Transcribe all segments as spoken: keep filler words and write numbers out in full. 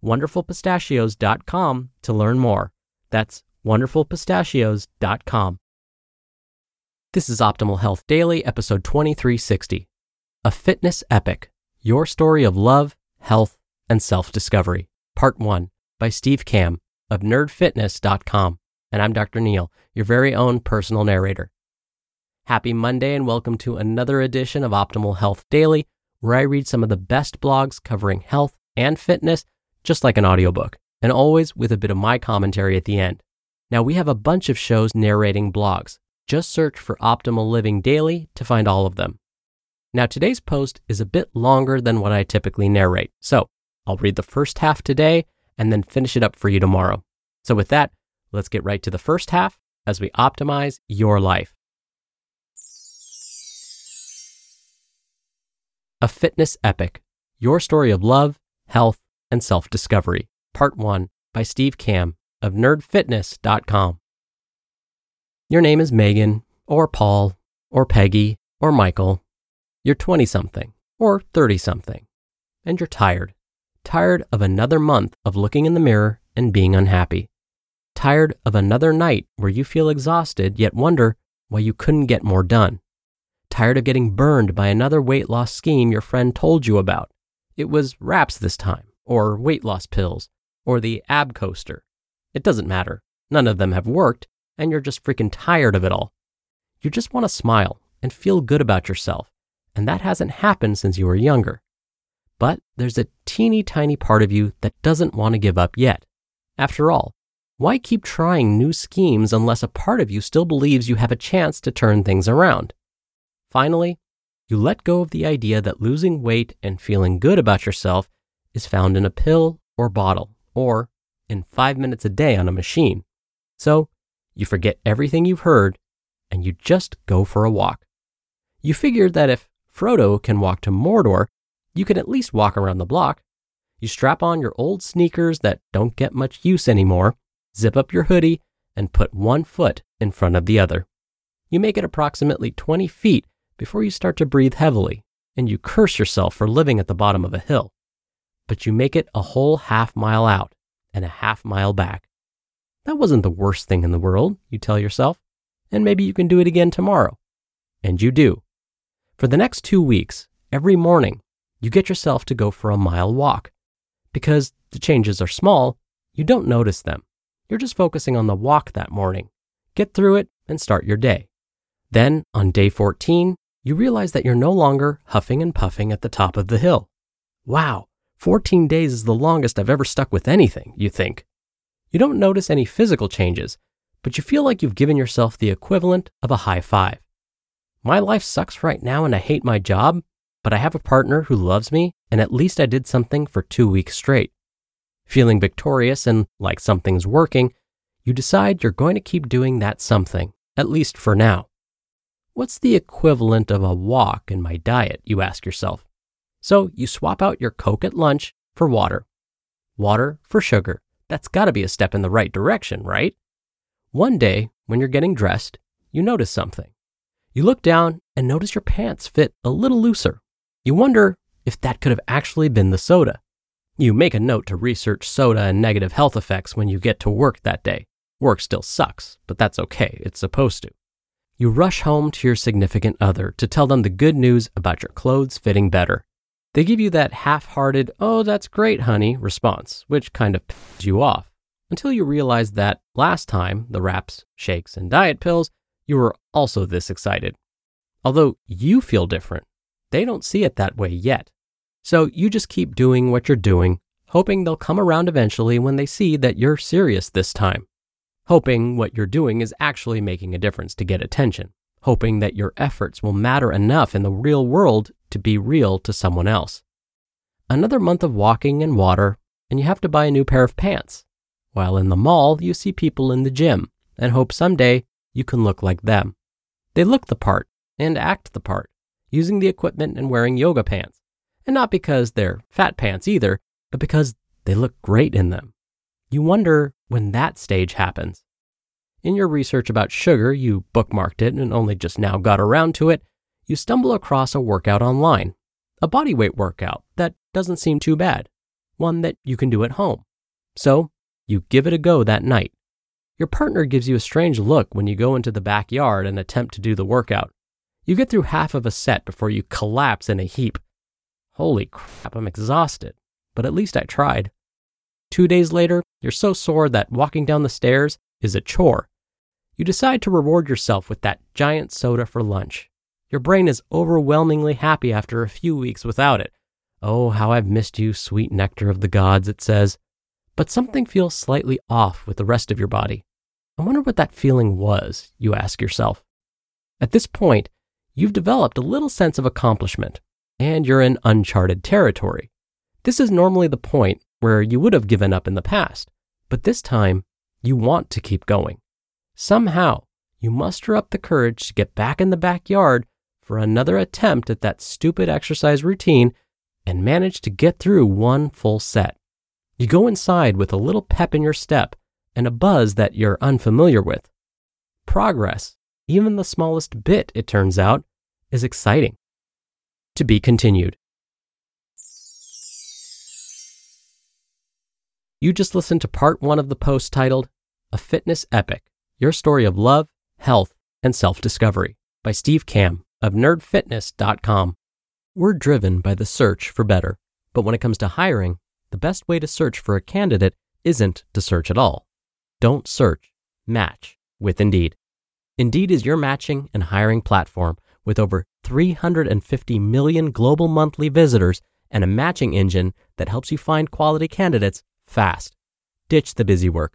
wonderful pistachios dot com to learn more. That's wonderful pistachios dot com. This is Optimal Health Daily, episode twenty-three sixty, A Fitness Epic, Your Story of Love, Health, and Self-Discovery, Part one, by Steve Kamb of nerd fitness dot com. And I'm Doctor Neil, your very own personal narrator. Happy Monday and welcome to another edition of Optimal Health Daily, where I read some of the best blogs covering health and fitness, just like an audiobook, and always with a bit of my commentary at the end. Now, we have a bunch of shows narrating blogs. Just search for Optimal Living Daily to find all of them. Now, today's post is a bit longer than what I typically narrate, so I'll read the first half today and then finish it up for you tomorrow. So with that, let's get right to the first half as we optimize your life. A Fitness Epic, Your Story of Love, Health, and Self-Discovery, Part one by Steve Kamb of nerd fitness dot com. Your name is Megan, or Paul, or Peggy, or Michael. You're twenty-something, or thirty-something, and you're tired. Tired of another month of looking in the mirror and being unhappy. Tired of another night where you feel exhausted yet wonder why you couldn't get more done. Tired of getting burned by another weight loss scheme your friend told you about. It was wraps this time, or weight loss pills, or the ab coaster. It doesn't matter. None of them have worked, and you're just freaking tired of it all. You just want to smile and feel good about yourself, and that hasn't happened since you were younger. But there's a teeny tiny part of you that doesn't want to give up yet. After all, why keep trying new schemes unless a part of you still believes you have a chance to turn things around? Finally, you let go of the idea that losing weight and feeling good about yourself is found in a pill or bottle, or in five minutes a day on a machine. So, you forget everything you've heard, and you just go for a walk. You figure that if Frodo can walk to Mordor, you can at least walk around the block. You strap on your old sneakers that don't get much use anymore, zip up your hoodie, and put one foot in front of the other. You make it approximately twenty feet before you start to breathe heavily, and you curse yourself for living at the bottom of a hill. But you make it a whole half mile out and a half mile back. That wasn't the worst thing in the world, you tell yourself, and maybe you can do it again tomorrow. And you do. For the next two weeks, every morning, you get yourself to go for a mile walk. Because the changes are small, you don't notice them. You're just focusing on the walk that morning. Get through it and start your day. Then, on day fourteen, you realize that you're no longer huffing and puffing at the top of the hill. Wow, fourteen days is the longest I've ever stuck with anything, you think. You don't notice any physical changes, but you feel like you've given yourself the equivalent of a high five. My life sucks right now and I hate my job, but I have a partner who loves me and at least I did something for two weeks straight. Feeling victorious and like something's working, you decide you're going to keep doing that something, at least for now. What's the equivalent of a walk in my diet, you ask yourself. So you swap out your Coke at lunch for water. Water for sugar. That's got to be a step in the right direction, right? One day, when you're getting dressed, you notice something. You look down and notice your pants fit a little looser. You wonder if that could have actually been the soda. You make a note to research soda and negative health effects when you get to work that day. Work still sucks, but that's okay. It's supposed to. You rush home to your significant other to tell them the good news about your clothes fitting better. They give you that half-hearted, "Oh, that's great, honey," response, which kind of pisses you off. until you realized that last time, the wraps, shakes, and diet pills, you were also this excited. Although you feel different, they don't see it that way yet. So you just keep doing what you're doing, hoping they'll come around eventually when they see that you're serious this time. Hoping what you're doing is actually making a difference to get attention. Hoping that your efforts will matter enough in the real world to be real to someone else. Another month of walking and water, and you have to buy a new pair of pants. While in the mall, you see people in the gym and hope someday you can look like them. They look the part and act the part, using the equipment and wearing yoga pants. And not because they're fat pants either, but because they look great in them. You wonder when that stage happens. In your research about sugar, you bookmarked it and only just now got around to it, you stumble across a workout online. A body weight workout that doesn't seem too bad. One that you can do at home. So, you give it a go that night. Your partner gives you a strange look when you go into the backyard and attempt to do the workout. You get through half of a set before you collapse in a heap. Holy crap, I'm exhausted. But at least I tried. Two days later, you're so sore that walking down the stairs is a chore. You decide to reward yourself with that giant soda for lunch. Your brain is overwhelmingly happy after a few weeks without it. Oh, how I've missed you, sweet nectar of the gods, it says. But something feels slightly off with the rest of your body. I wonder what that feeling was, you ask yourself. At this point, you've developed a little sense of accomplishment, and you're in uncharted territory. This is normally the point where you would have given up in the past, but this time, you want to keep going. Somehow, you muster up the courage to get back in the backyard for another attempt at that stupid exercise routine and manage to get through one full set. You go inside with a little pep in your step and a buzz that you're unfamiliar with. Progress, even the smallest bit, it turns out, is exciting. To be continued. You just listened to part one of the post titled, A Fitness Epic, Your Story of Love, Health, and Self-Discovery by Steve Kamb of nerd fitness dot com. We're driven by the search for better, but when it comes to hiring, the best way to search for a candidate isn't to search at all. Don't search, match with Indeed. Indeed is your matching and hiring platform with over three hundred fifty million global monthly visitors and a matching engine that helps you find quality candidates fast. Ditch the busy work.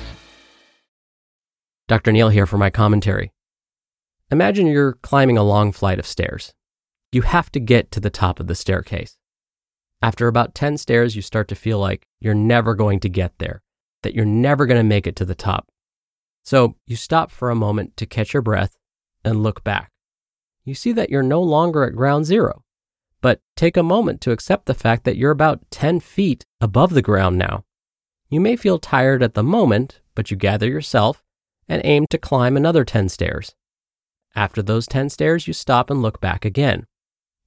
Doctor Neil here for my commentary. Imagine you're climbing a long flight of stairs. You have to get to the top of the staircase. After about ten stairs, you start to feel like you're never going to get there, that you're never going to make it to the top. So you stop for a moment to catch your breath and look back. You see that you're no longer at ground zero, but take a moment to accept the fact that you're about ten feet above the ground now. You may feel tired at the moment, but you gather yourself and aim to climb another ten stairs. After those ten stairs, you stop and look back again.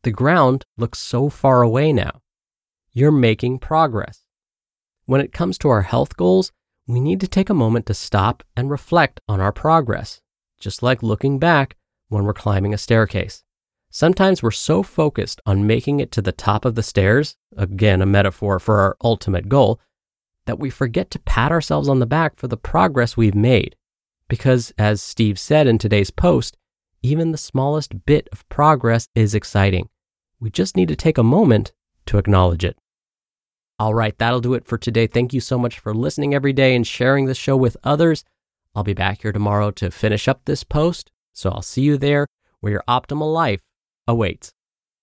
The ground looks so far away now. You're making progress. When it comes to our health goals, we need to take a moment to stop and reflect on our progress, just like looking back when we're climbing a staircase. Sometimes we're so focused on making it to the top of the stairs, again a metaphor for our ultimate goal, that we forget to pat ourselves on the back for the progress we've made. Because as Steve said in today's post, even the smallest bit of progress is exciting. We just need to take a moment to acknowledge it. All right, that'll do it for today. Thank you so much for listening every day and sharing this show with others. I'll be back here tomorrow to finish up this post, so I'll see you there where your optimal life awaits.